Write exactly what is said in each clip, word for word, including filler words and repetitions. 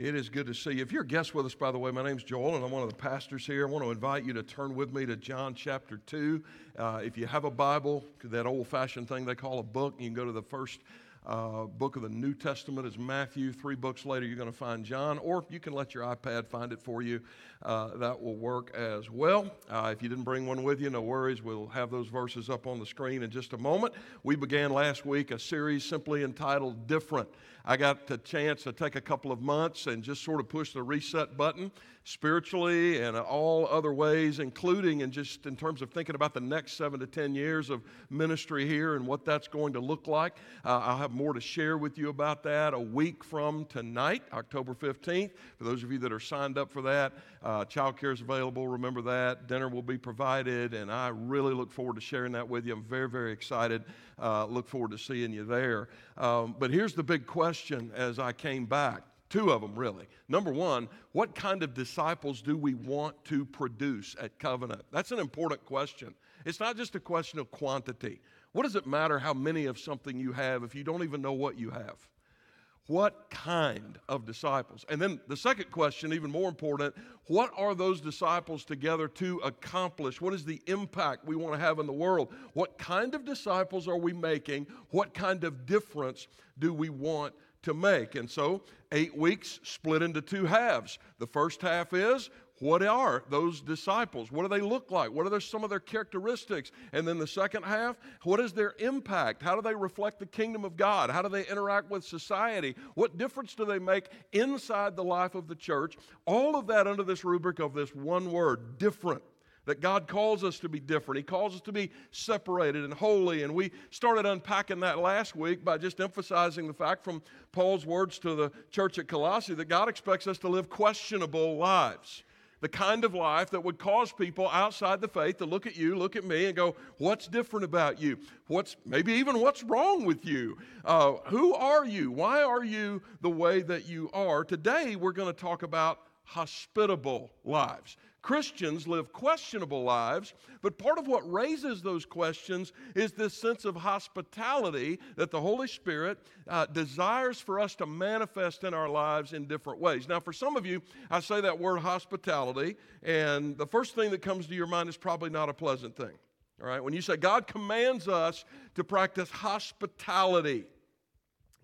It is good to see you. If you're a guest with us, by the way, my name's Joel, and I'm one of the pastors here. I want to invite you to turn with me to John chapter two. Uh, if you have a Bible, that old-fashioned thing they call a book, you can go to the first uh, book of the New Testament. It's Matthew. Three books later, you're going to find John, or you can let your iPad find it for you. Uh, that will work as well. Uh, if you didn't bring one with you, no worries. We'll have those verses up on the screen in just a moment. We began last week a series simply entitled Different. I got the chance to take a couple of months and just sort of push the reset button spiritually and all other ways, including in just in terms of thinking about the next seven to ten years of ministry here and what that's going to look like. Uh, I'll have more to share with you about that a week from tonight, October fifteenth. For those of you that are signed up for that, uh, child care is available. Remember that. Dinner will be provided, and I really look forward to sharing that with you. I'm very, very excited. Uh, look forward to seeing you there. Um, but here's the big question. As I came back, two of them really. Number one, what kind of disciples do we want to produce at Covenant? That's an important question. It's not just a question of quantity. What does it matter how many of something you have if you don't even know what you have? What kind of disciples? And then the second question, even more important, what are those disciples together to accomplish? What is the impact we want to have in the world? What kind of disciples are we making? What kind of difference do we want to make? And so, eight weeks split into two halves. The first half is, what are those disciples? What do they look like? What are their, some of their characteristics? And then the second half, what is their impact? How do they reflect the kingdom of God? How do they interact with society? What difference do they make inside the life of the church? All of that under this rubric of this one word, different. That God calls us to be different. He calls us to be separated and holy. And we started unpacking that last week by just emphasizing the fact from Paul's words to the church at Colossae that God expects us to live questionable lives. The kind of life that would cause people outside the faith to look at you, look at me, and go, what's different about you? What's maybe even what's wrong with you? Uh, who are you? Why are you the way that you are? Today, we're going to talk about hospitable lives. Christians live questionable lives, but part of what raises those questions is this sense of hospitality that the Holy Spirit uh, desires for us to manifest in our lives in different ways. Now, for some of you, I say that word hospitality, and the first thing that comes to your mind is probably not a pleasant thing. All right, when you say God commands us to practice hospitality,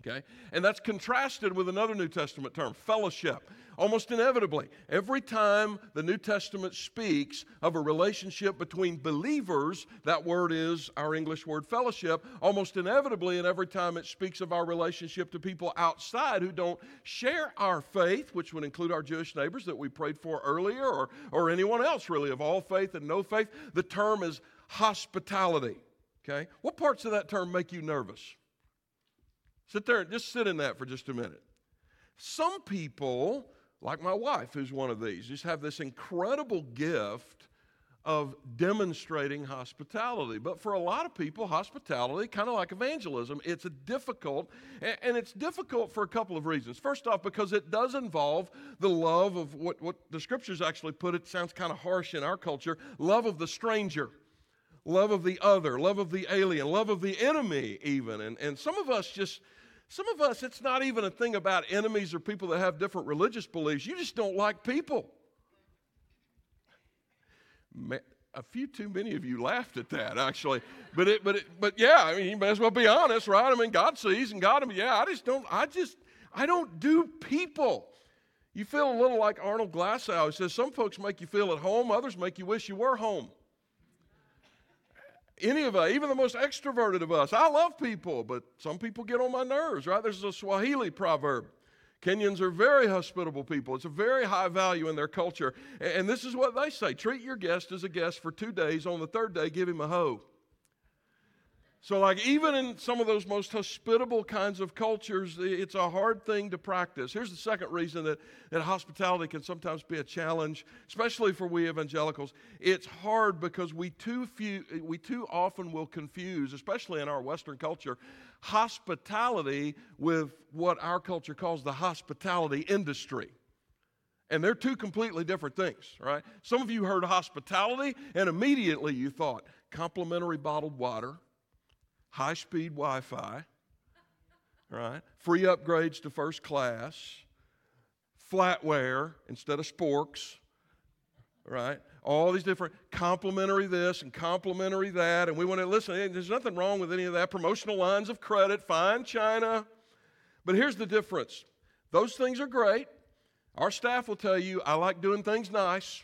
okay, and that's contrasted with another New Testament term, fellowship. Almost inevitably, every time the New Testament speaks of a relationship between believers, that word is our English word fellowship, almost inevitably, and every time it speaks of our relationship to people outside who don't share our faith, which would include our Jewish neighbors that we prayed for earlier, or, or anyone else really of all faith and no faith, the term is hospitality, okay? What parts of that term make you nervous? Sit there, just sit in that for just a minute. Some people, like my wife, who's one of these, just have this incredible gift of demonstrating hospitality. But for a lot of people, hospitality, kind of like evangelism, it's a difficult, and it's difficult for a couple of reasons. First off, because it does involve the love of what, what the scriptures actually put, it sounds kind of harsh in our culture, love of the stranger. Love of the other, love of the alien, love of the enemy even. And, and some of us just, some of us, it's not even a thing about enemies or people that have different religious beliefs. You just don't like people. A few too many of you laughed at that, actually. But it, but it, but yeah, I mean, you may as well be honest, right? I mean, God sees and God, I mean, yeah, I just don't, I just, I don't do people. You feel a little like Arnold Glassow. He says, some folks make you feel at home, others make you wish you were home. Any of us, even the most extroverted of us, I love people, but some people get on my nerves, right? There's a Swahili proverb. Kenyans are very hospitable people. It's a very high value in their culture. And this is what they say. Treat your guest as a guest for two days. On the third day, give him a hoe. So like even in some of those most hospitable kinds of cultures, it's a hard thing to practice. Here's the second reason that, that hospitality can sometimes be a challenge, especially for we evangelicals. It's hard because we too few, we too often will confuse, especially in our Western culture, hospitality with what our culture calls the hospitality industry. And they're two completely different things, right? Some of you heard hospitality and immediately you thought complimentary bottled water, high-speed Wi-Fi, right? Free upgrades to first class, flatware instead of sporks, right? All these different complimentary this and complimentary that, and we want to listen. There's nothing wrong with any of that. Promotional lines of credit, fine china. But here's the difference. Those things are great. Our staff will tell you, I like doing things nice.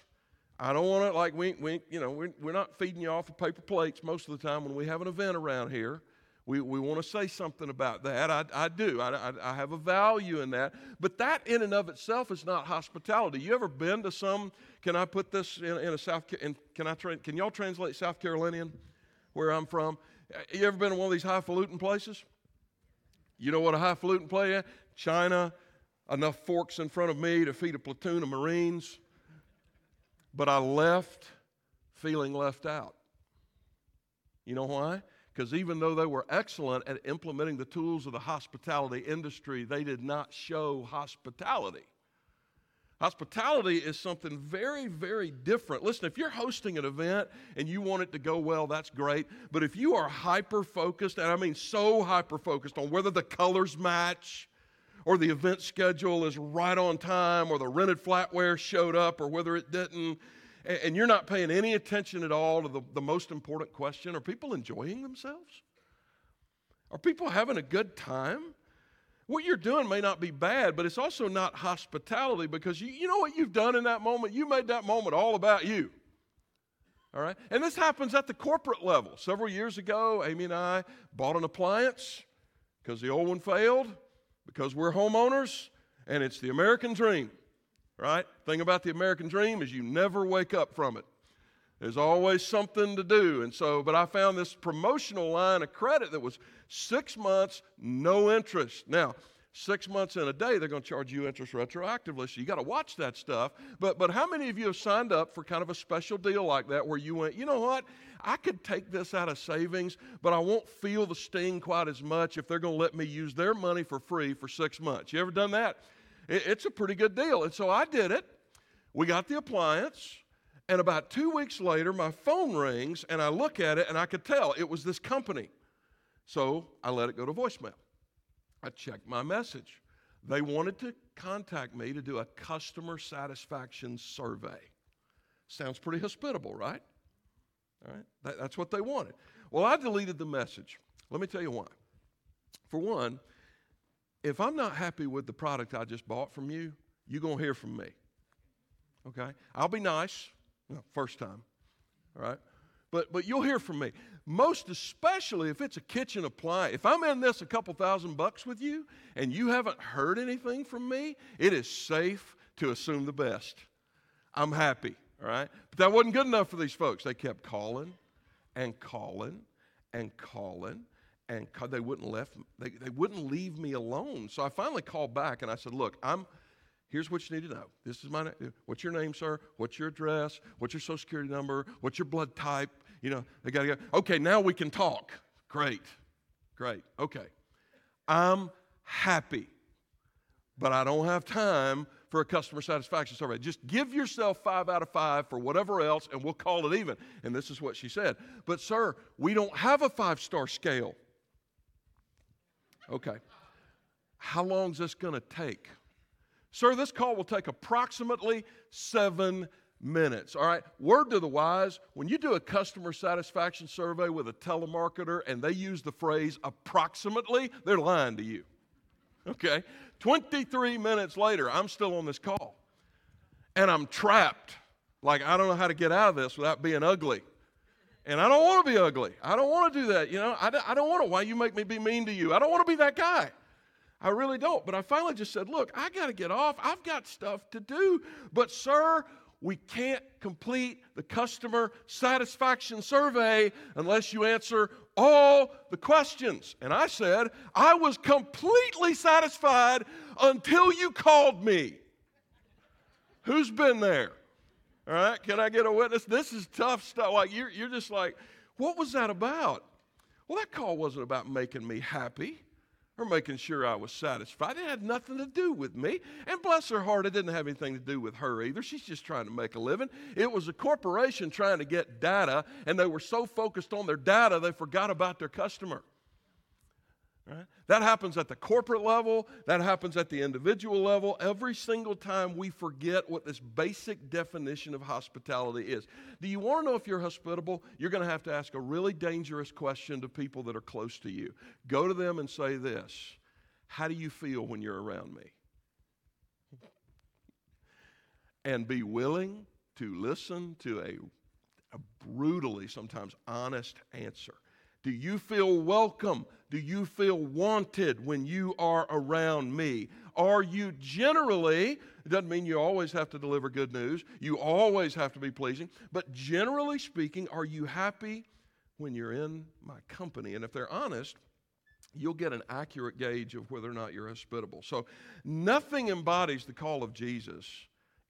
I don't want to, like, we, we, you know, we're, we're not feeding you off of paper plates most of the time when we have an event around here. We, we want to say something about that. I, I do. I, I, I have a value in that. But that in and of itself is not hospitality. You ever been to some, can I put this in, in a South, in, can I tra- can y'all translate South Carolinian where I'm from? You ever been to one of these highfalutin places? You know what a highfalutin play is? China, enough forks in front of me to feed a platoon of Marines. But I left feeling left out. You know why? Because even though they were excellent at implementing the tools of the hospitality industry, they did not show hospitality. Hospitality is something very, very different. Listen, if you're hosting an event and you want it to go well, that's great. But if you are hyper-focused, and I mean so hyper-focused on whether the colors match, or the event schedule is right on time, or the rented flatware showed up, or whether it didn't, and you're not paying any attention at all to the, the most important question, are people enjoying themselves? Are people having a good time? What you're doing may not be bad, but it's also not hospitality because you, you know what you've done in that moment? You made that moment all about you. All right? And this happens at the corporate level. Several years ago, Amy and I bought an appliance because the old one failed. Because we're homeowners, and it's the American dream, right? The thing about the American dream is you never wake up from it. There's always something to do. And so, but I found this promotional line of credit that was six months, no interest. Now, six months in a day, they're going to charge you interest retroactively, so you got to watch that stuff. But but how many of you have signed up for kind of a special deal like that where you went, you know what, I could take this out of savings, but I won't feel the sting quite as much if they're going to let me use their money for free for six months. You ever done that? It, it's a pretty good deal. And so I did it. We got the appliance, and about two weeks later, my phone rings, and I look at it, and I could tell it was this company. So I let it go to voicemail. I checked my message. They wanted to contact me to do a customer satisfaction survey. Sounds pretty hospitable, right? All right, that, that's what they wanted. Well, I deleted the message. Let me tell you why. For one, if I'm not happy with the product I just bought from you, you're going to hear from me, okay? I'll be nice, well, first time, all right? But but you'll hear from me, most especially if it's a kitchen appliance. If I'm in this a couple thousand bucks with you and you haven't heard anything from me, it is safe to assume the best. I'm happy, all right? But that wasn't good enough for these folks. They kept calling and calling and calling and call. They wouldn't left. They, they wouldn't leave me alone. So I finally called back and I said, look, I'm. Here's what you need to know. This is my name. What's your name, sir? What's your address? What's your social security number? What's your blood type? You know, they got to go. Okay, now we can talk. Great. Great. Okay. I'm happy, but I don't have time for a customer satisfaction survey. Just give yourself five out of five for whatever else, and we'll call it even. And this is what she said. But, sir, we don't have a five-star scale. Okay. How long is this going to take? Sir, this call will take approximately seven minutes. All right, word to the wise, when you do a customer satisfaction survey with a telemarketer and they use the phrase approximately, they're lying to you. Okay, twenty-three minutes later, I'm still on this call. And I'm trapped. Like, I don't know how to get out of this without being ugly. And I don't want to be ugly. I don't want to do that. You know, I don't want to. Why you make me be mean to you? I don't want to be that guy. I really don't. But I finally just said, look, I got to get off. I've got stuff to do. But, sir, we can't complete the customer satisfaction survey unless you answer all the questions. And I said, I was completely satisfied until you called me. Who's been there? All right, can I get a witness? This is tough stuff. Like you're, you're just like, what was that about? Well, that call wasn't about making me happy or making sure I was satisfied. It had nothing to do with me. And bless her heart, it didn't have anything to do with her either. She's just trying to make a living. It was a corporation trying to get data, and they were so focused on their data, they forgot about their customer. Right? That happens at the corporate level. That happens at the individual level. Every single time we forget what this basic definition of hospitality is. Do you want to know if you're hospitable? You're going to have to ask a really dangerous question to people that are close to you. Go to them and say this: how do you feel when you're around me? And be willing to listen to a, a brutally, sometimes honest answer. Do you feel welcome? Do you feel wanted when you are around me? Are you generally, it doesn't mean you always have to deliver good news, you always have to be pleasing, but generally speaking, are you happy when you're in my company? And if they're honest, you'll get an accurate gauge of whether or not you're hospitable. So nothing embodies the call of Jesus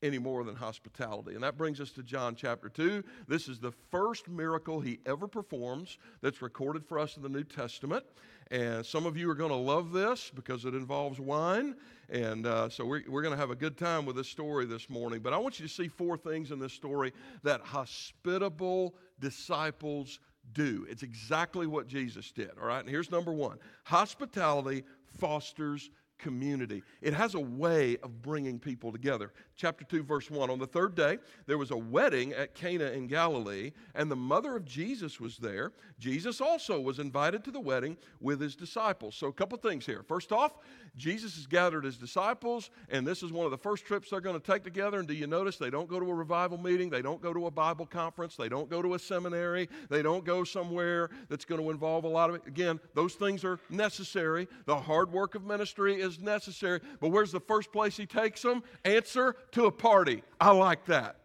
any more than hospitality. And that brings us to John chapter two. This is the first miracle he ever performs that's recorded for us in the New Testament. And some of you are going to love this because it involves wine. And uh, so we're, we're going to have a good time with this story this morning. But I want you to see four things in this story that hospitable disciples do. It's exactly what Jesus did. All right, and here's number one. Hospitality fosters community. It has a way of bringing people together. Chapter two, verse one. On the third day, there was a wedding at Cana in Galilee, and the mother of Jesus was there. Jesus also was invited to the wedding with his disciples. So a couple things here. First off, Jesus has gathered his disciples, and this is one of the first trips they're going to take together. And do you notice they don't go to a revival meeting? They don't go to a Bible conference. They don't go to a seminary. They don't go somewhere that's going to involve a lot of it. Again, those things are necessary. The hard work of ministry is necessary. But where's the first place he takes them? Answer, to a party. I like that.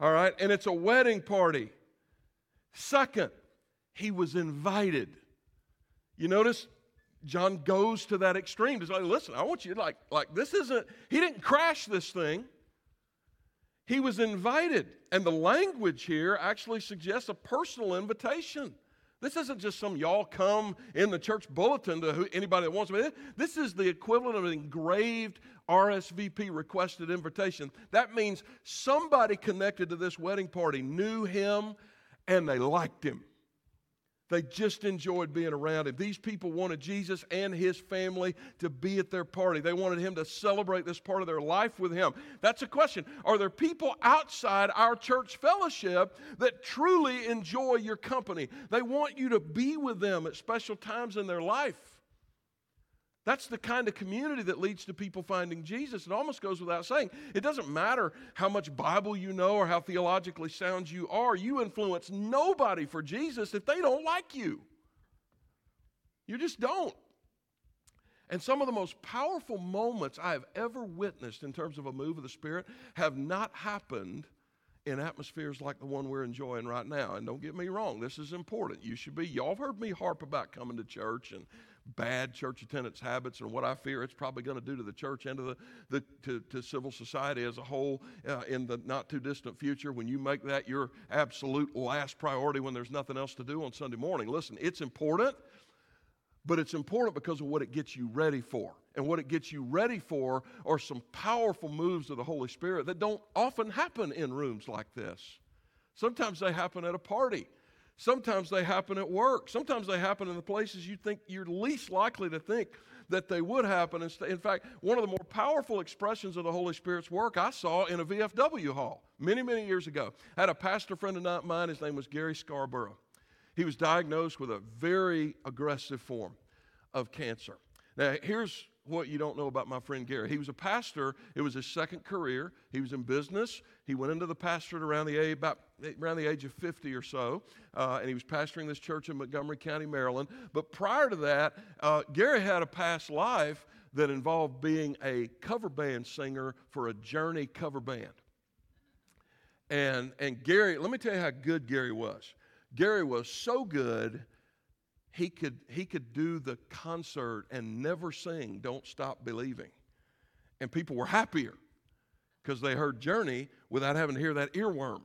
All right, and it's a wedding party. Second, he was invited. You notice? John goes to that extreme. He's like, listen, I want you to like, like this isn't, he didn't crash this thing. He was invited. And the language here actually suggests a personal invitation. This isn't just some y'all come in the church bulletin to who, anybody that wants to. This is the equivalent of an engraved R S V P requested invitation. That means somebody connected to this wedding party knew him and they liked him. They just enjoyed being around him. These people wanted Jesus and his family to be at their party. They wanted him to celebrate this part of their life with him. That's a question. Are there people outside our church fellowship that truly enjoy your company? They want you to be with them at special times in their life. That's the kind of community that leads to people finding Jesus. It almost goes without saying. It doesn't matter how much Bible you know or how theologically sound you are. You influence nobody for Jesus if they don't like you. You just don't. And some of the most powerful moments I have ever witnessed in terms of a move of the Spirit have not happened in atmospheres like the one we're enjoying right now. And don't get me wrong, this is important. You should be, y'all have heard me harp about coming to church and bad church attendance habits and what I fear it's probably going to do to the church and to the, the to, to civil society as a whole uh, in the not too distant future. When you make that your absolute last priority when there's nothing else to do on Sunday morning. Listen, it's important, but it's important because of what it gets you ready for. And what it gets you ready for are some powerful moves of the Holy Spirit that don't often happen in rooms like this. Sometimes they happen at a party. Sometimes they happen at work. Sometimes they happen in the places you think you're least likely to think that they would happen. In fact, one of the more powerful expressions of the Holy Spirit's work I saw in a V F W hall many, many years ago. I had a pastor friend of mine, his name was Gary Scarborough. He was diagnosed with a very aggressive form of cancer. Now, here's what you don't know about my friend Gary. He was a pastor. It was his second career. He was in business. He went into the pastorate around the age, about around the age of fifty or so, uh, and he was pastoring this church in Montgomery County, Maryland. But prior to that, uh, Gary had a past life that involved being a cover band singer for a Journey cover band. And, and Gary, let me tell you how good Gary was. Gary was so good, he could, he could do the concert and never sing Don't Stop Believing. And people were happier because they heard Journey without having to hear that earworm,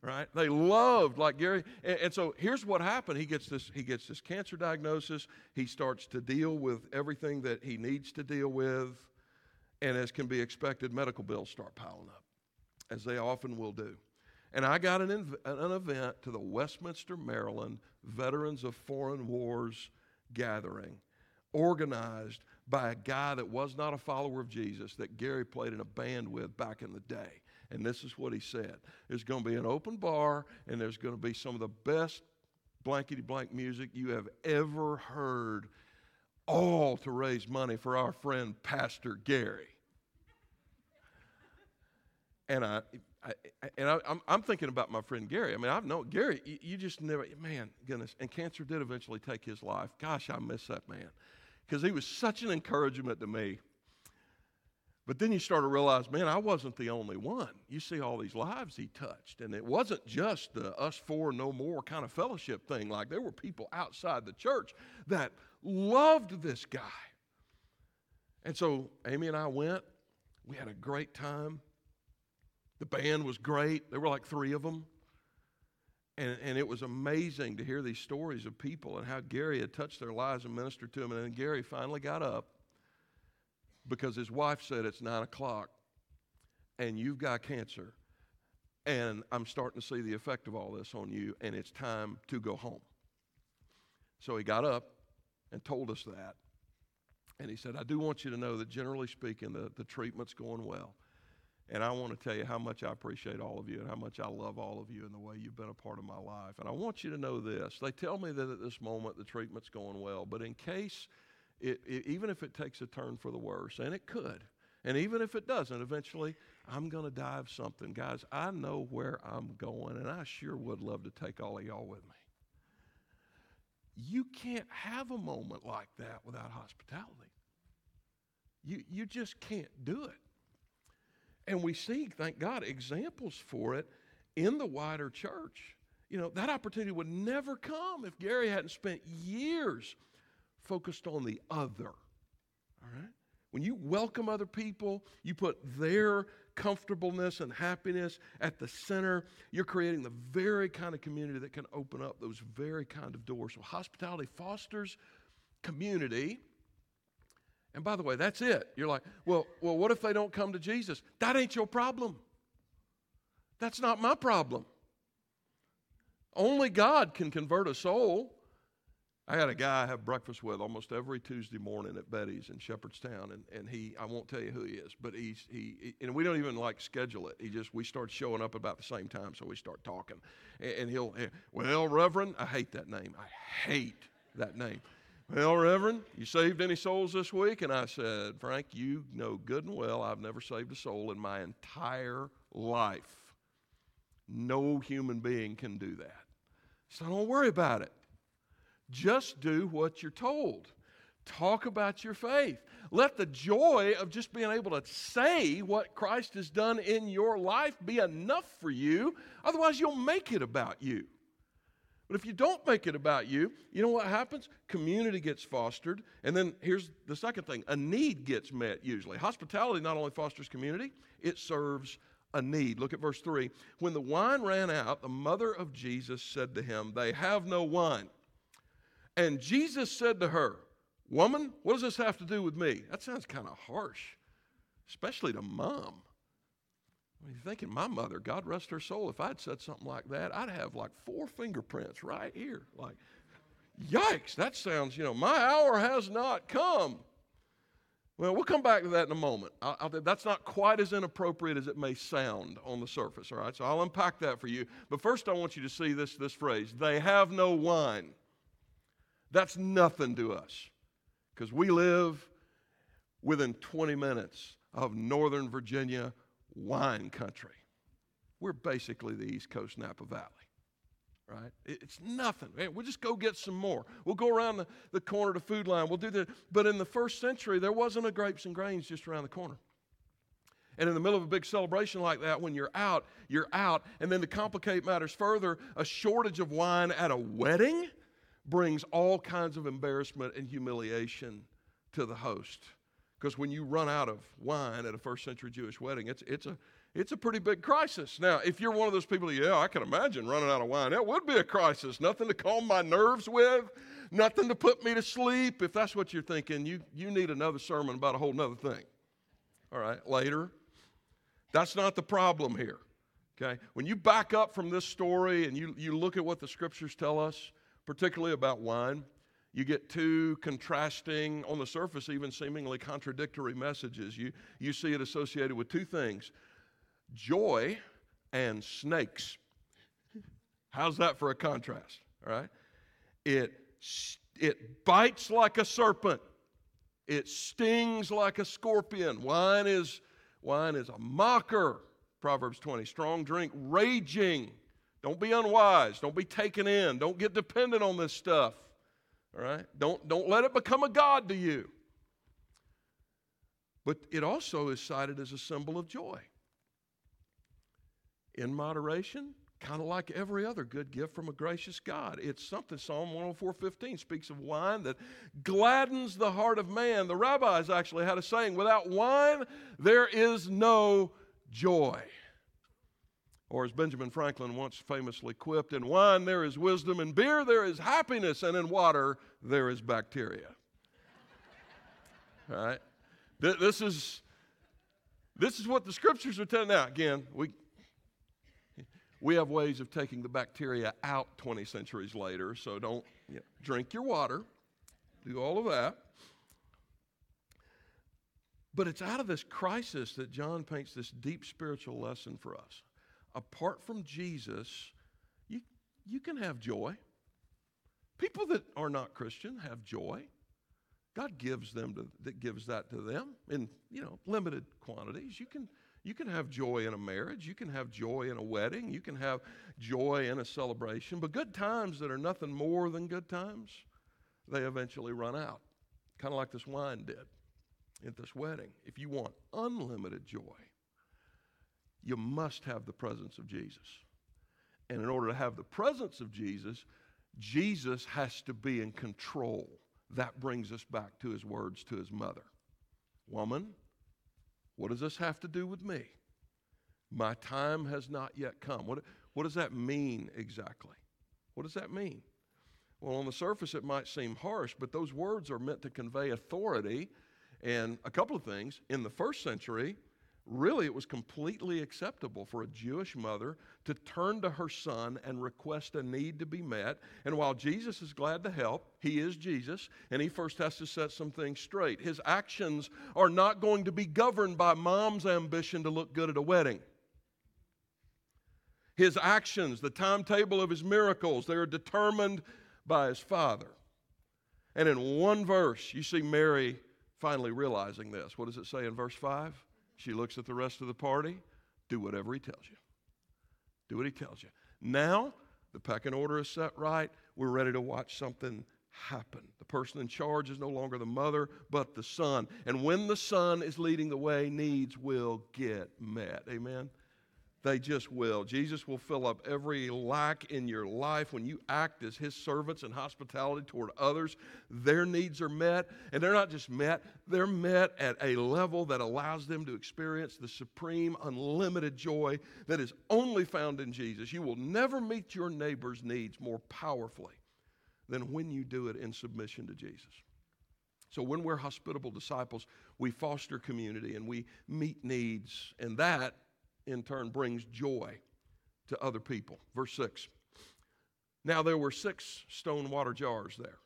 right? They loved like Gary. And, and so here's what happened. He gets this, he gets this cancer diagnosis. He starts to deal with everything that he needs to deal with. And as can be expected, medical bills start piling up, as they often will do. And I got an, inv- an event to the Westminster, Maryland Veterans of Foreign Wars gathering, organized by a guy that was not a follower of Jesus, that Gary played in a band with back in the day. And this is what he said. There's going to be an open bar, and there's going to be some of the best blankety-blank music you have ever heard, all to raise money for our friend Pastor Gary. And I, I and I, I'm, I'm thinking about my friend Gary. I mean, I've known Gary. You, you just never, man, goodness. And cancer did eventually take his life. Gosh, I miss that man, because he was such an encouragement to me. But then you start to realize, man, I wasn't the only one. You see all these lives he touched, and it wasn't just the us for no more kind of fellowship thing. Like, there were people outside the church that loved this guy. And so Amy and I went. We had a great time. The band was great. There were like three of them. And, and it was amazing to hear these stories of people and how Gary had touched their lives and ministered to them. And then Gary finally got up because his wife said, it's nine o'clock and you've got cancer, and I'm starting to see the effect of all this on you, and it's time to go home. So he got up and told us that. And he said, I do want you to know that generally speaking, the, the treatment's going well. And I want to tell you how much I appreciate all of you and how much I love all of you and the way you've been a part of my life. And I want you to know this. They tell me that at this moment the treatment's going well, but in case, it, it, even if it takes a turn for the worse, and it could, and even if it doesn't, eventually I'm going to die of something. Guys, I know where I'm going, and I sure would love to take all of y'all with me. You can't have a moment like that without hospitality. You, you just can't do it. And we see, thank God, examples for it in the wider church. You know, that opportunity would never come if Gary hadn't spent years focused on the other, all right? When you welcome other people, you put their comfortableness and happiness at the center, you're creating the very kind of community that can open up those very kind of doors. So hospitality fosters community. And by the way, that's it. You're like, well, well, what if they don't come to Jesus? That ain't your problem. That's not my problem. Only God can convert a soul. I had a guy I have breakfast with almost every Tuesday morning at Betty's in Shepherdstown, and, and he, I won't tell you who he is, but he's, he, he, and we don't even like schedule it. He just, we start showing up about the same time, so we start talking. And, and he'll, well, Reverend, I hate that name. I hate that name. Well, Reverend, you saved any souls this week? And I said, Frank, you know good and well I've never saved a soul in my entire life. No human being can do that. So don't worry about it. Just do what you're told. Talk about your faith. Let the joy of just being able to say what Christ has done in your life be enough for you. Otherwise, you'll make it about you. But if you don't make it about you, you know what happens? Community gets fostered. And then here's the second thing. A need gets met usually. Hospitality not only fosters community, it serves a need. Look at verse three. When the wine ran out, the mother of Jesus said to him, they have no wine. And Jesus said to her, woman, what does this have to do with me? That sounds kind of harsh, especially to mom. I mean, thinking my mother, God rest her soul, if I'd said something like that, I'd have like four fingerprints right here. Like, yikes, that sounds, you know, my hour has not come. Well, we'll come back to that in a moment. I'll, I'll, that's not quite as inappropriate as it may sound on the surface, all right? So I'll unpack that for you. But first I want you to see this, this phrase, they have no wine. That's nothing to us because we live within twenty minutes of Northern Virginia wine country. We're basically the East Coast Napa Valley, right? It's nothing. Man, we'll just go get some more. We'll go around the, the corner to Food Line. We'll do that. But in the first century, there wasn't a Grapes and Grains just around the corner. And in the middle of a big celebration like that, when you're out, you're out. And then to complicate matters further, a shortage of wine at a wedding brings all kinds of embarrassment and humiliation to the host. Because when you run out of wine at a first century Jewish wedding, it's it's a it's a pretty big crisis. Now, if you're one of those people, yeah, I can imagine running out of wine. That would be a crisis. Nothing to calm my nerves with, nothing to put me to sleep. If that's what you're thinking, you, you need another sermon about a whole nother thing. All right, later. That's not the problem here, okay? When you back up from this story and you, you look at what the Scriptures tell us, particularly about wine, you get two contrasting, on the surface even seemingly contradictory messages. You, you see it associated with two things: joy and snakes. How's that for a contrast? All right, it it bites like a serpent. It stings like a scorpion. Wine is wine is a mocker. Proverbs twenty. Strong drink, raging. Don't be unwise. Don't be taken in. Don't get dependent on this stuff. All right. Don't don't let it become a god to you. But it also is cited as a symbol of joy. In moderation, kind of like every other good gift from a gracious God. It's something, Psalm one oh four fifteen speaks of wine that gladdens the heart of man. The rabbis actually had a saying, without wine, there is no joy. Or as Benjamin Franklin once famously quipped, in wine there is wisdom, in beer there is happiness, and in water there is bacteria. All right? Th- this is, this is what the Scriptures are telling. Now, again, we... We have ways of taking the bacteria out twenty centuries later, so don't you know, drink your water, do all of that. But it's out of this crisis that John paints this deep spiritual lesson for us. Apart from Jesus, you, you can have joy. People that are not Christian have joy. God gives them to, that gives that to them in you know limited quantities. You can. You can have joy in a marriage. You can have joy in a wedding. You can have joy in a celebration. But good times that are nothing more than good times, they eventually run out, kind of like this wine did at this wedding. If you want unlimited joy, you must have the presence of Jesus. And in order to have the presence of Jesus, Jesus has to be in control. That brings us back to his words to his mother. Woman, what does this have to do with me? My time has not yet come. What, what does that mean exactly? What does that mean? Well, on the surface, it might seem harsh, but those words are meant to convey authority and a couple of things. In the first century, really, it was completely acceptable for a Jewish mother to turn to her son and request a need to be met. And while Jesus is glad to help, he is Jesus, and he first has to set some things straight. His actions are not going to be governed by mom's ambition to look good at a wedding. His actions, the timetable of his miracles, they are determined by his Father. And in one verse, you see Mary finally realizing this. What does it say in verse five? She looks at the rest of the party. Do whatever he tells you. Do what he tells you. Now, the pecking order is set right. We're ready to watch something happen. The person in charge is no longer the mother, but the son. And when the son is leading the way, needs will get met. Amen? They just will. Jesus will fill up every lack in your life when you act as his servants in hospitality toward others. Their needs are met, and they're not just met, they're met at a level that allows them to experience the supreme, unlimited joy that is only found in Jesus. You will never meet your neighbor's needs more powerfully than when you do it in submission to Jesus. So when we're hospitable disciples, we foster community and we meet needs, and that in turn brings joy to other people. Verse six. Now there were six stone water jars there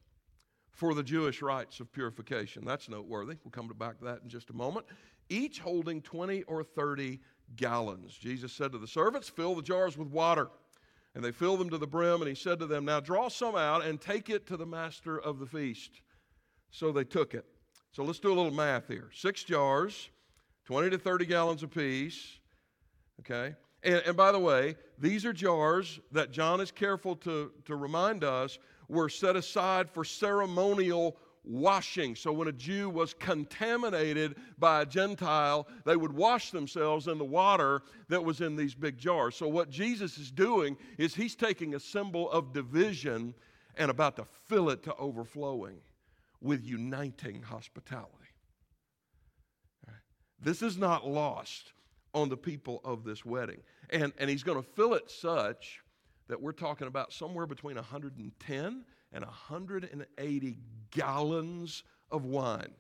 for the Jewish rites of purification. That's noteworthy. We'll come back to that in just a moment. Each holding twenty or thirty gallons. Jesus said to the servants, fill the jars with water. And they filled them to the brim, and he said to them, now draw some out and take it to the master of the feast. So they took it. So let's do a little math here. Six jars, twenty to thirty gallons apiece. Okay, and, and by the way, these are jars that John is careful to, to remind us were set aside for ceremonial washing. So when a Jew was contaminated by a Gentile, they would wash themselves in the water that was in these big jars. So what Jesus is doing is he's taking a symbol of division and about to fill it to overflowing with uniting hospitality. This is not lost on the people of this wedding. And, and he's going to fill it such that we're talking about somewhere between one hundred ten and one hundred eighty gallons of wine.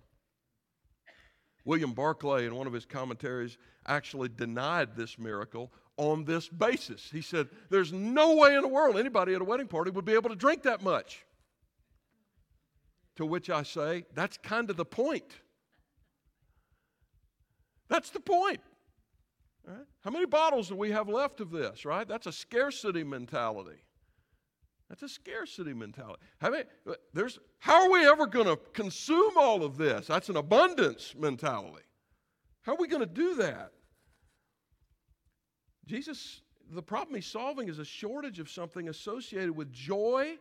William Barclay, in one of his commentaries, actually denied this miracle on this basis. He said, there's no way in the world anybody at a wedding party would be able to drink that much. To which I say, that's kind of the point. That's the point. All right? How many bottles do we have left of this, right? That's a scarcity mentality. That's a scarcity mentality. How many, there's, how are we ever going to consume all of this? That's an abundance mentality. How are we going to do that? Jesus, the problem he's solving is a shortage of something associated with joy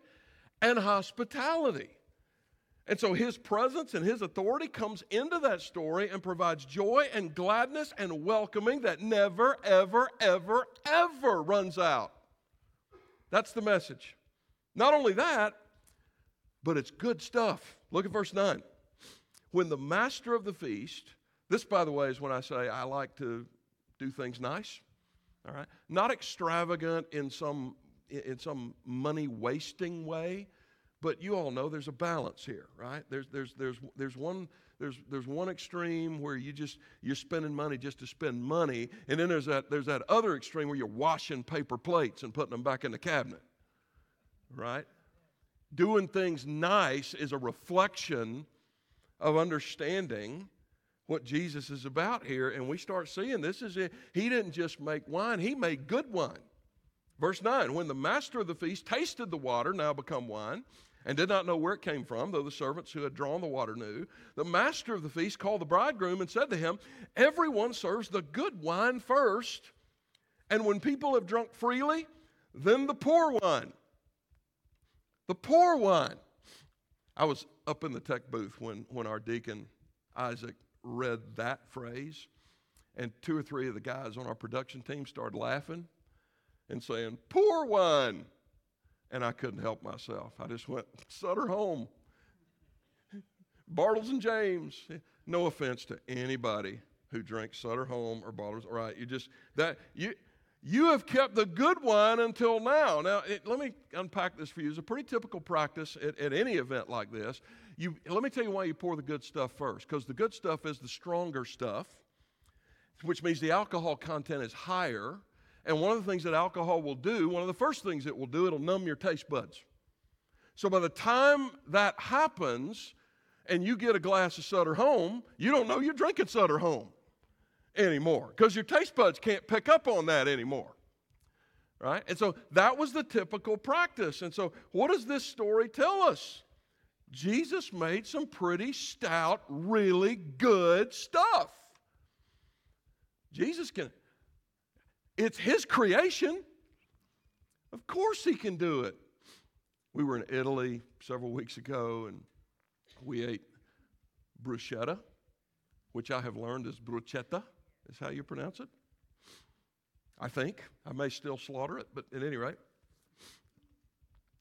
and hospitality. And so his presence and his authority comes into that story and provides joy and gladness and welcoming that never, ever, ever, ever runs out. That's the message. Not only that, but it's good stuff. Look at verse nine. When the master of the feast, this, by the way, is when I say I like to do things nice, all right? Not extravagant in some, in some money-wasting way. But you all know there's a balance here, right? There's there's there's there's one there's there's one extreme where you just you're spending money just to spend money, and then there's that there's that other extreme where you're washing paper plates and putting them back in the cabinet, right? Doing things nice is a reflection of understanding what Jesus is about here, and we start seeing this is it. He didn't just make wine; he made good wine. Verse nine, when the master of the feast tasted the water, now become wine, and did not know where it came from, though the servants who had drawn the water knew, the master of the feast called the bridegroom and said to him, everyone serves the good wine first, and when people have drunk freely, then the poor wine. The poor wine. I was up in the tech booth when, when our deacon Isaac read that phrase, and two or three of the guys on our production team started laughing and saying, poor wine. And I couldn't help myself. I just went, Sutter home. Bartles and James. No offense to anybody who drinks Sutter home or Bartles. All right, you just, that, you you have kept the good wine until now. Now, it, let me unpack this for you. It's a pretty typical practice at, at any event like this. You Let me tell you why you pour the good stuff first. Because the good stuff is the stronger stuff, which means the alcohol content is higher. And one of the things that alcohol will do, one of the first things it will do, it'll numb your taste buds. So by the time that happens and you get a glass of Sutter Home, you don't know you're drinking Sutter Home anymore because your taste buds can't pick up on that anymore, right? And so that was the typical practice. And so what does this story tell us? Jesus made some pretty stout, really good stuff. Jesus can... It's his creation. Of course he can do it. We were in Italy several weeks ago, and we ate bruschetta, which I have learned is bruschetta, is how you pronounce it. I think. I may still slaughter it, but at any rate.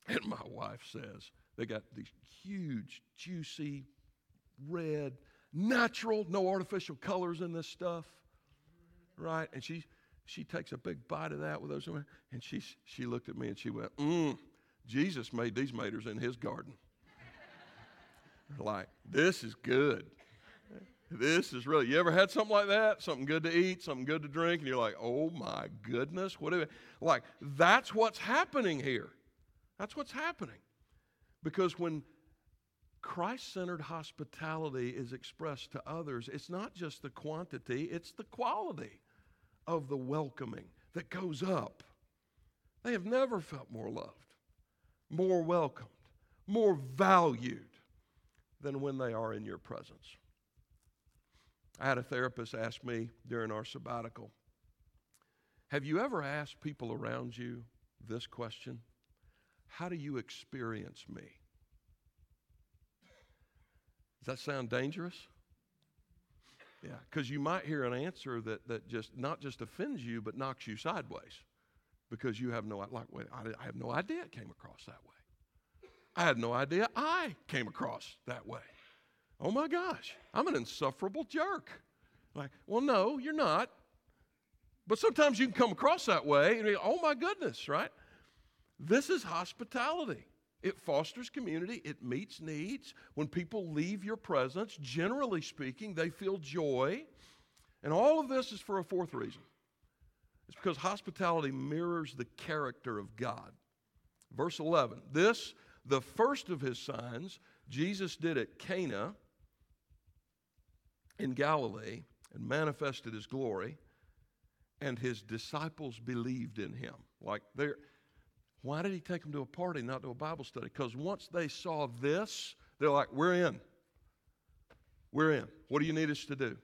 And my wife says, they got these huge, juicy, red, natural, no artificial colors in this stuff, right? And she's... She takes a big bite of that with those, and she she looked at me and she went, mm, Jesus made these maters in his garden. Like, this is good. This is really, you ever had something like that? Something good to eat, something good to drink, and you're like, oh my goodness, what is it? Like, that's what's happening here. That's what's happening. Because when Christ-centered hospitality is expressed to others, it's not just the quantity, it's the quality of the welcoming that goes up. They have never felt more loved, more welcomed, more valued than when they are in your presence. I had a therapist ask me during our sabbatical, have you ever asked people around you this question? How do you experience me? Does that sound dangerous? Yeah, because you might hear an answer that, that just not just offends you, but knocks you sideways because you have no like. Wait, I, I have no idea it came across that way. I had no idea I came across that way. Oh my gosh, I'm an insufferable jerk. Like, well, no, you're not. But sometimes you can come across that way, and oh my goodness, right? This is hospitality. It fosters community. It meets needs. When people leave your presence, generally speaking, they feel joy. And all of this is for a fourth reason. It's because hospitality mirrors the character of God. Verse eleven, this, the first of his signs, Jesus did at Cana in Galilee and manifested his glory, and his disciples believed in him. Like they're... Why did he take them to a party, not to a Bible study? Because once they saw this, they're like, we're in. We're in. What do you need us to do?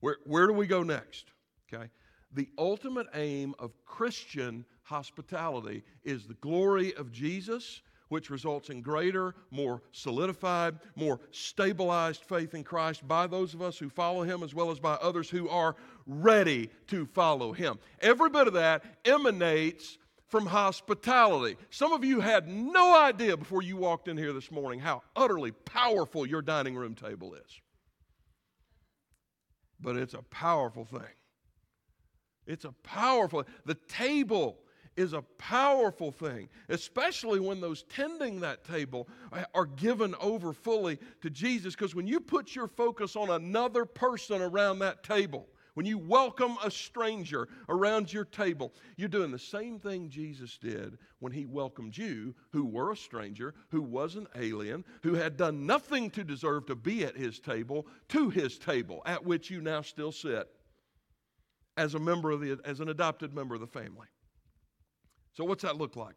Where, where do we go next? Okay. The ultimate aim of Christian hospitality is the glory of Jesus, which results in greater, more solidified, more stabilized faith in Christ by those of us who follow him, as well as by others who are ready to follow him. Every bit of that emanates from hospitality. Some of you had no idea before you walked in here this morning how utterly powerful your dining room table is. But it's a powerful thing. It's a powerful, the table is a powerful thing, especially when those tending that table are given over fully to Jesus, because when you put your focus on another person around that table, when you welcome a stranger around your table, you're doing the same thing Jesus did when he welcomed you, who were a stranger, who was an alien, who had done nothing to deserve to be at his table, to his table, at which you now still sit as a member of the, as an adopted member of the family. So what's that look like?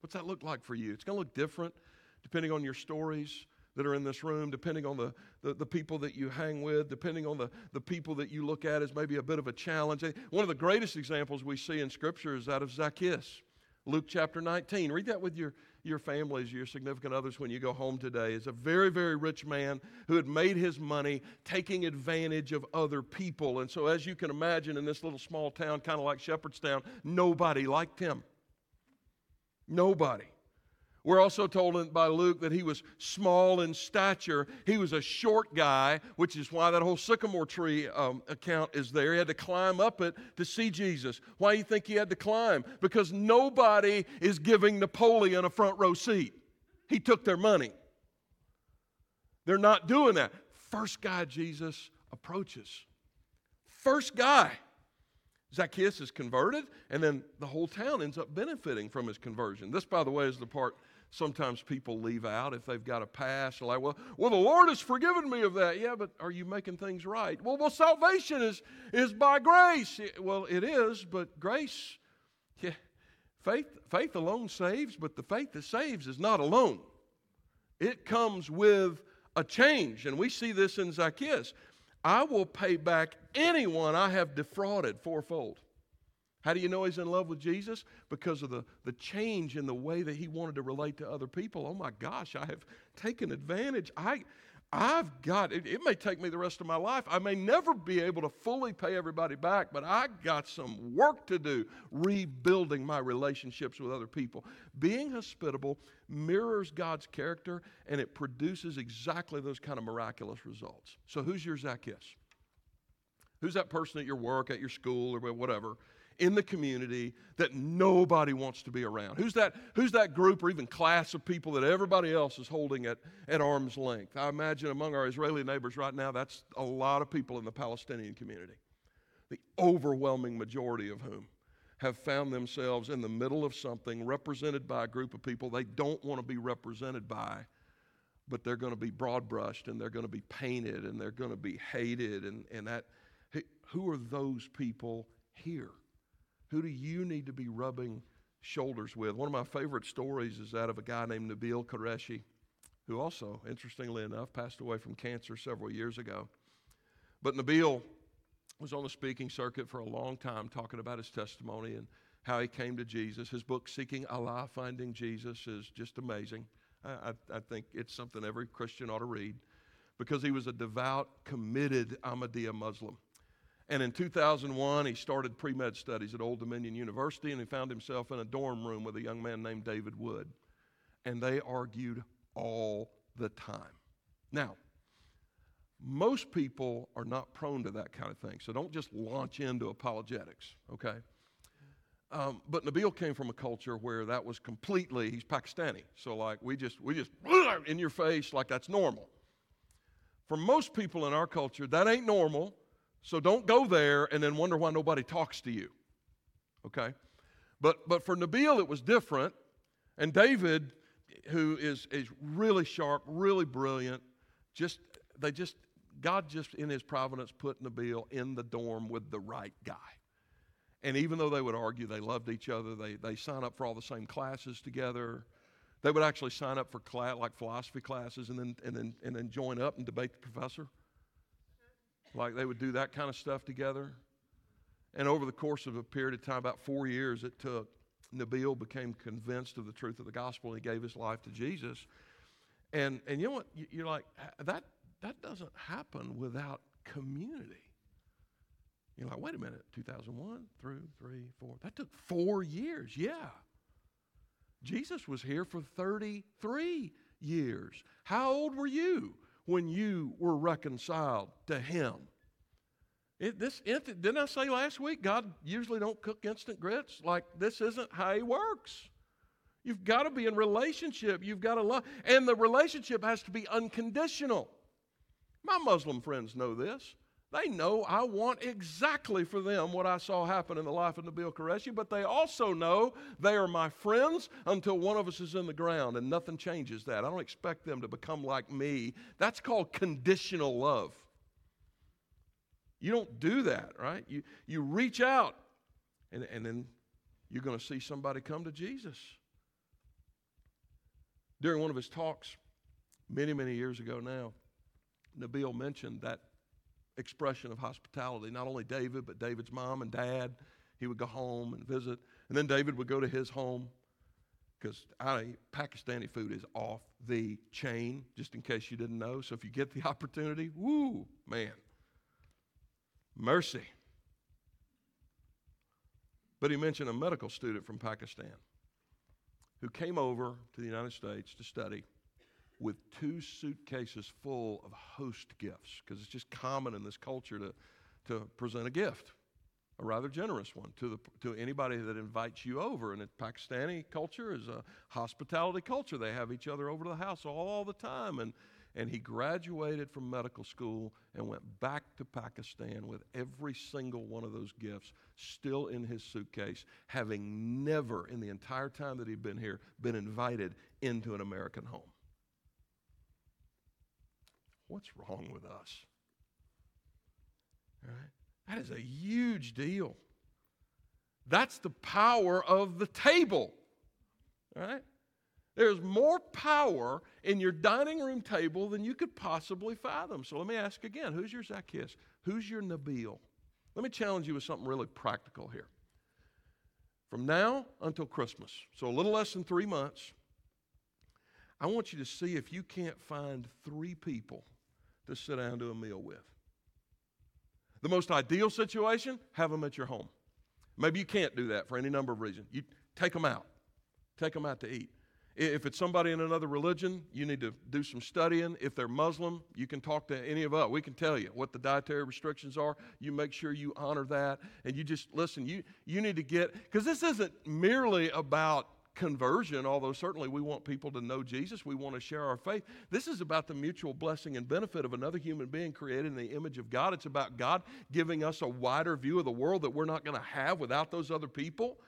What's that look like for you? It's going to look different depending on your stories that are in this room, depending on the, the, the people that you hang with, depending on the, the people that you look at as maybe a bit of a challenge. One of the greatest examples we see in Scripture is that of Zacchaeus, Luke chapter nineteen. Read that with your, your families, your significant others when you go home today. It's a very, very rich man who had made his money taking advantage of other people. And so as you can imagine, in this little small town, kind of like Shepherdstown, nobody liked him. Nobody. We're also told by Luke that he was small in stature. He was a short guy, which is why that whole sycamore tree um, account is there. He had to climb up it to see Jesus. Why do you think he had to climb? Because nobody is giving Napoleon a front row seat. He took their money. They're not doing that. First guy Jesus approaches. First guy. Zacchaeus is converted, and then the whole town ends up benefiting from his conversion. This, by the way, is the part sometimes people leave out if they've got a past. Like, well, well, the Lord has forgiven me of that. Yeah, but are you making things right? Well, well, salvation is, is by grace. Well, it is, but grace, yeah, faith, faith alone saves, but the faith that saves is not alone. It comes with a change, and we see this in Zacchaeus. I will pay back anyone I have defrauded fourfold. How do you know he's in love with Jesus? Because of the, the change in the way that he wanted to relate to other people. Oh my gosh, I have taken advantage. I, I've got, it, it may take me the rest of my life. I may never be able to fully pay everybody back, but I got some work to do rebuilding my relationships with other people. Being hospitable mirrors God's character, and it produces exactly those kind of miraculous results. So who's your Zacchaeus? Who's that person at your work, at your school, or whatever, in the community that nobody wants to be around? Who's that, who's that group or even class of people that everybody else is holding at, at arm's length? I imagine among our Israeli neighbors right now, that's a lot of people in the Palestinian community, the overwhelming majority of whom have found themselves in the middle of something represented by a group of people they don't want to be represented by, but they're going to be broad brushed and they're going to be painted and they're going to be hated. And, and that, who are those people here? Who do you need to be rubbing shoulders with? One of my favorite stories is that of a guy named Nabeel Qureshi, who also, interestingly enough, passed away from cancer several years ago. But Nabeel was on the speaking circuit for a long time talking about his testimony and how he came to Jesus. His book, Seeking Allah, Finding Jesus, is just amazing. I, I think it's something every Christian ought to read, because he was a devout, committed Ahmadiyya Muslim. And in two thousand one, he started pre-med studies at Old Dominion University, and he found himself in a dorm room with a young man named David Wood. And they argued all the time. Now, most people are not prone to that kind of thing, so don't just launch into apologetics, okay? Um, but Nabeel came from a culture where that was completely, he's Pakistani, so like we just, we just in your face, like that's normal. For most people in our culture, that ain't normal, so don't go there and then wonder why nobody talks to you, okay? But but for Nabeel, it was different, and David, who is, is really sharp, really brilliant, just, they just, God just in his providence put Nabeel in the dorm with the right guy. And even though they would argue, they loved each other. They they sign up for all the same classes together. They would actually sign up for class, like philosophy classes, and then and then and then join up and debate the professor. Like they would do that kind of stuff together. And over the course of a period of time, about four years it took, Nabeel became convinced of the truth of the gospel, and he gave his life to Jesus. And and you know what? You're like, that that doesn't happen without community. You're like, wait a minute, two thousand one through three, four. That took four years, yeah. Jesus was here for thirty-three years. How old were you when you were reconciled to him? It, this, it, didn't I say last week, God usually don't cook instant grits? Like, this isn't how he works. You've got to be in relationship. You've got to love. And the relationship has to be unconditional. My Muslim friends know this. They know I want exactly for them what I saw happen in the life of Nabeel Qureshi, but they also know they are my friends until one of us is in the ground, and nothing changes that. I don't expect them to become like me. That's called conditional love. You don't do that, right? You, you reach out, and, and then you're going to see somebody come to Jesus. During one of his talks many, many years ago now, Nabeel mentioned that expression of hospitality. Not only David, but David's mom and dad. He would go home and visit, and then David would go to his home, because Pakistani food is off the chain. Just in case you didn't know, so if you get the opportunity, woo, man, mercy. But he mentioned a medical student from Pakistan who came over to the United States to study, with two suitcases full of host gifts, because it's just common in this culture to, to present a gift, a rather generous one, to the to anybody that invites you over. And the Pakistani culture is a hospitality culture. They have each other over to the house all the time. And, and he graduated from medical school and went back to Pakistan with every single one of those gifts still in his suitcase, having never, in the entire time that he'd been here, been invited into an American home. What's wrong with us? All right? That is a huge deal. That's the power of the table. All right? There's more power in your dining room table than you could possibly fathom. So let me ask again, who's your Zacchaeus? Who's your Nabeel? Let me challenge you with something really practical here. From now until Christmas, so a little less than three months, I want you to see if you can't find three people to sit down to a meal with. The most ideal situation, have them at your home. Maybe you can't do that for any number of reasons. You take them out. Take them out to eat. If it's somebody in another religion, you need to do some studying. If they're Muslim, you can talk to any of us. We can tell you what the dietary restrictions are. You make sure you honor that. And you just, listen, you, you need to get, because this isn't merely about conversion, although certainly we want people to know Jesus, we want to share our faith. This is about the mutual blessing and benefit of another human being created in the image of God. It's about God giving us a wider view of the world that we're not going to have without those other people.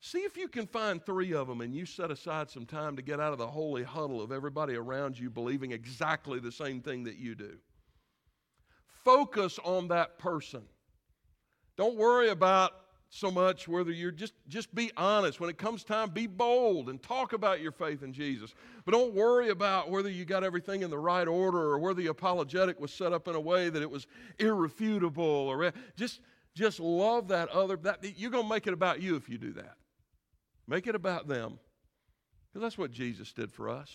See if you can find three of them, and you set aside some time to get out of the holy huddle of everybody around you believing exactly the same thing that you do. Focus on that person. Don't worry about so much whether you're just just be honest. When it comes time, be bold and talk about your faith in Jesus, but don't worry about whether you got everything in the right order or whether the apologetic was set up in a way that it was irrefutable, or just just love that other. That you're going to make it about you if you do that. Make it about them, because that's what Jesus did for us.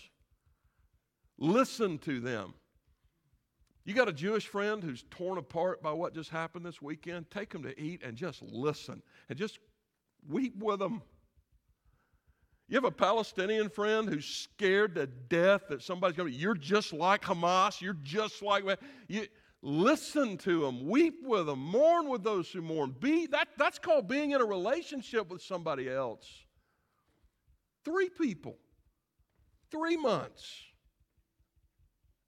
Listen to them. You got a Jewish friend who's torn apart by what just happened this weekend? Take them to eat and just listen and just weep with them. You have a Palestinian friend who's scared to death that somebody's going to, you're just like Hamas, you're just like, you listen to them, weep with them, mourn with those who mourn. Be that that's called being in a relationship with somebody else. Three people, three months,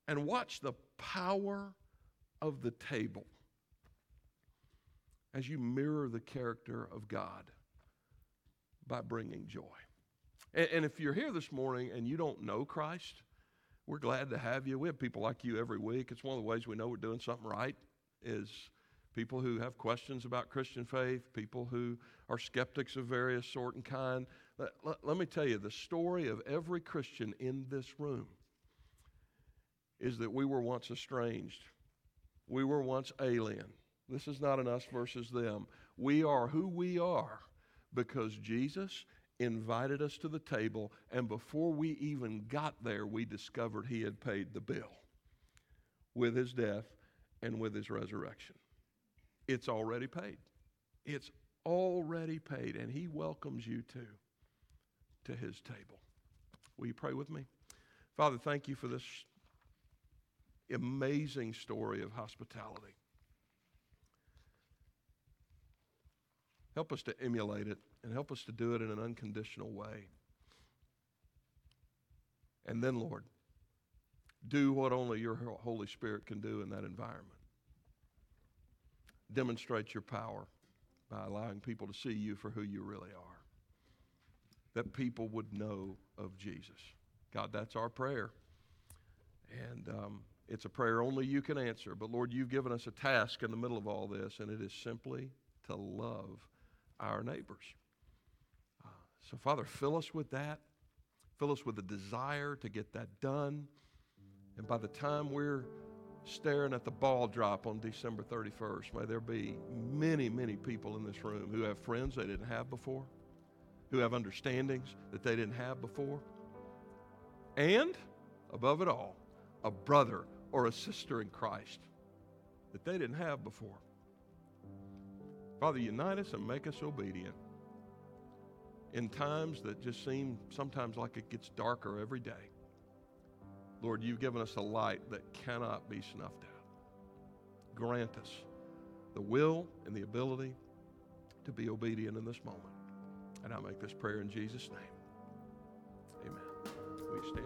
and watch the power of the table as you mirror the character of God by bringing joy. And, and if you're here this morning and you don't know Christ, we're glad to have you. We have people like you every week. It's one of the ways we know we're doing something right is people who have questions about Christian faith, people who are skeptics of various sort and kind. Let, let, let me tell you, the story of every Christian in this room is that we were once estranged. We were once alien. This is not an us versus them. We are who we are because Jesus invited us to the table, and before we even got there, we discovered he had paid the bill with his death and with his resurrection. It's already paid. It's already paid, and he welcomes you too to his table. Will you pray with me? Father, thank you for this amazing story of hospitality. Help us to emulate it and help us to do it in an unconditional way. And then, Lord, do what only your Holy Spirit can do in that environment. Demonstrate your power by allowing people to see you for who you really are, that people would know of Jesus. God, that's our prayer. And um, it's a prayer only you can answer. But, Lord, you've given us a task in the middle of all this, and it is simply to love our neighbors. Uh, so, Father, fill us with that. Fill us with a desire to get that done. And by the time we're staring at the ball drop on December thirty-first, may there be many, many people in this room who have friends they didn't have before, who have understandings that they didn't have before, and, above it all, a brother or a sister in Christ that they didn't have before. Father, unite us and make us obedient in times that just seem sometimes like it gets darker every day. Lord, you've given us a light that cannot be snuffed out. Grant us the will and the ability to be obedient in this moment. And I make this prayer in Jesus' name. Amen. Will you stand?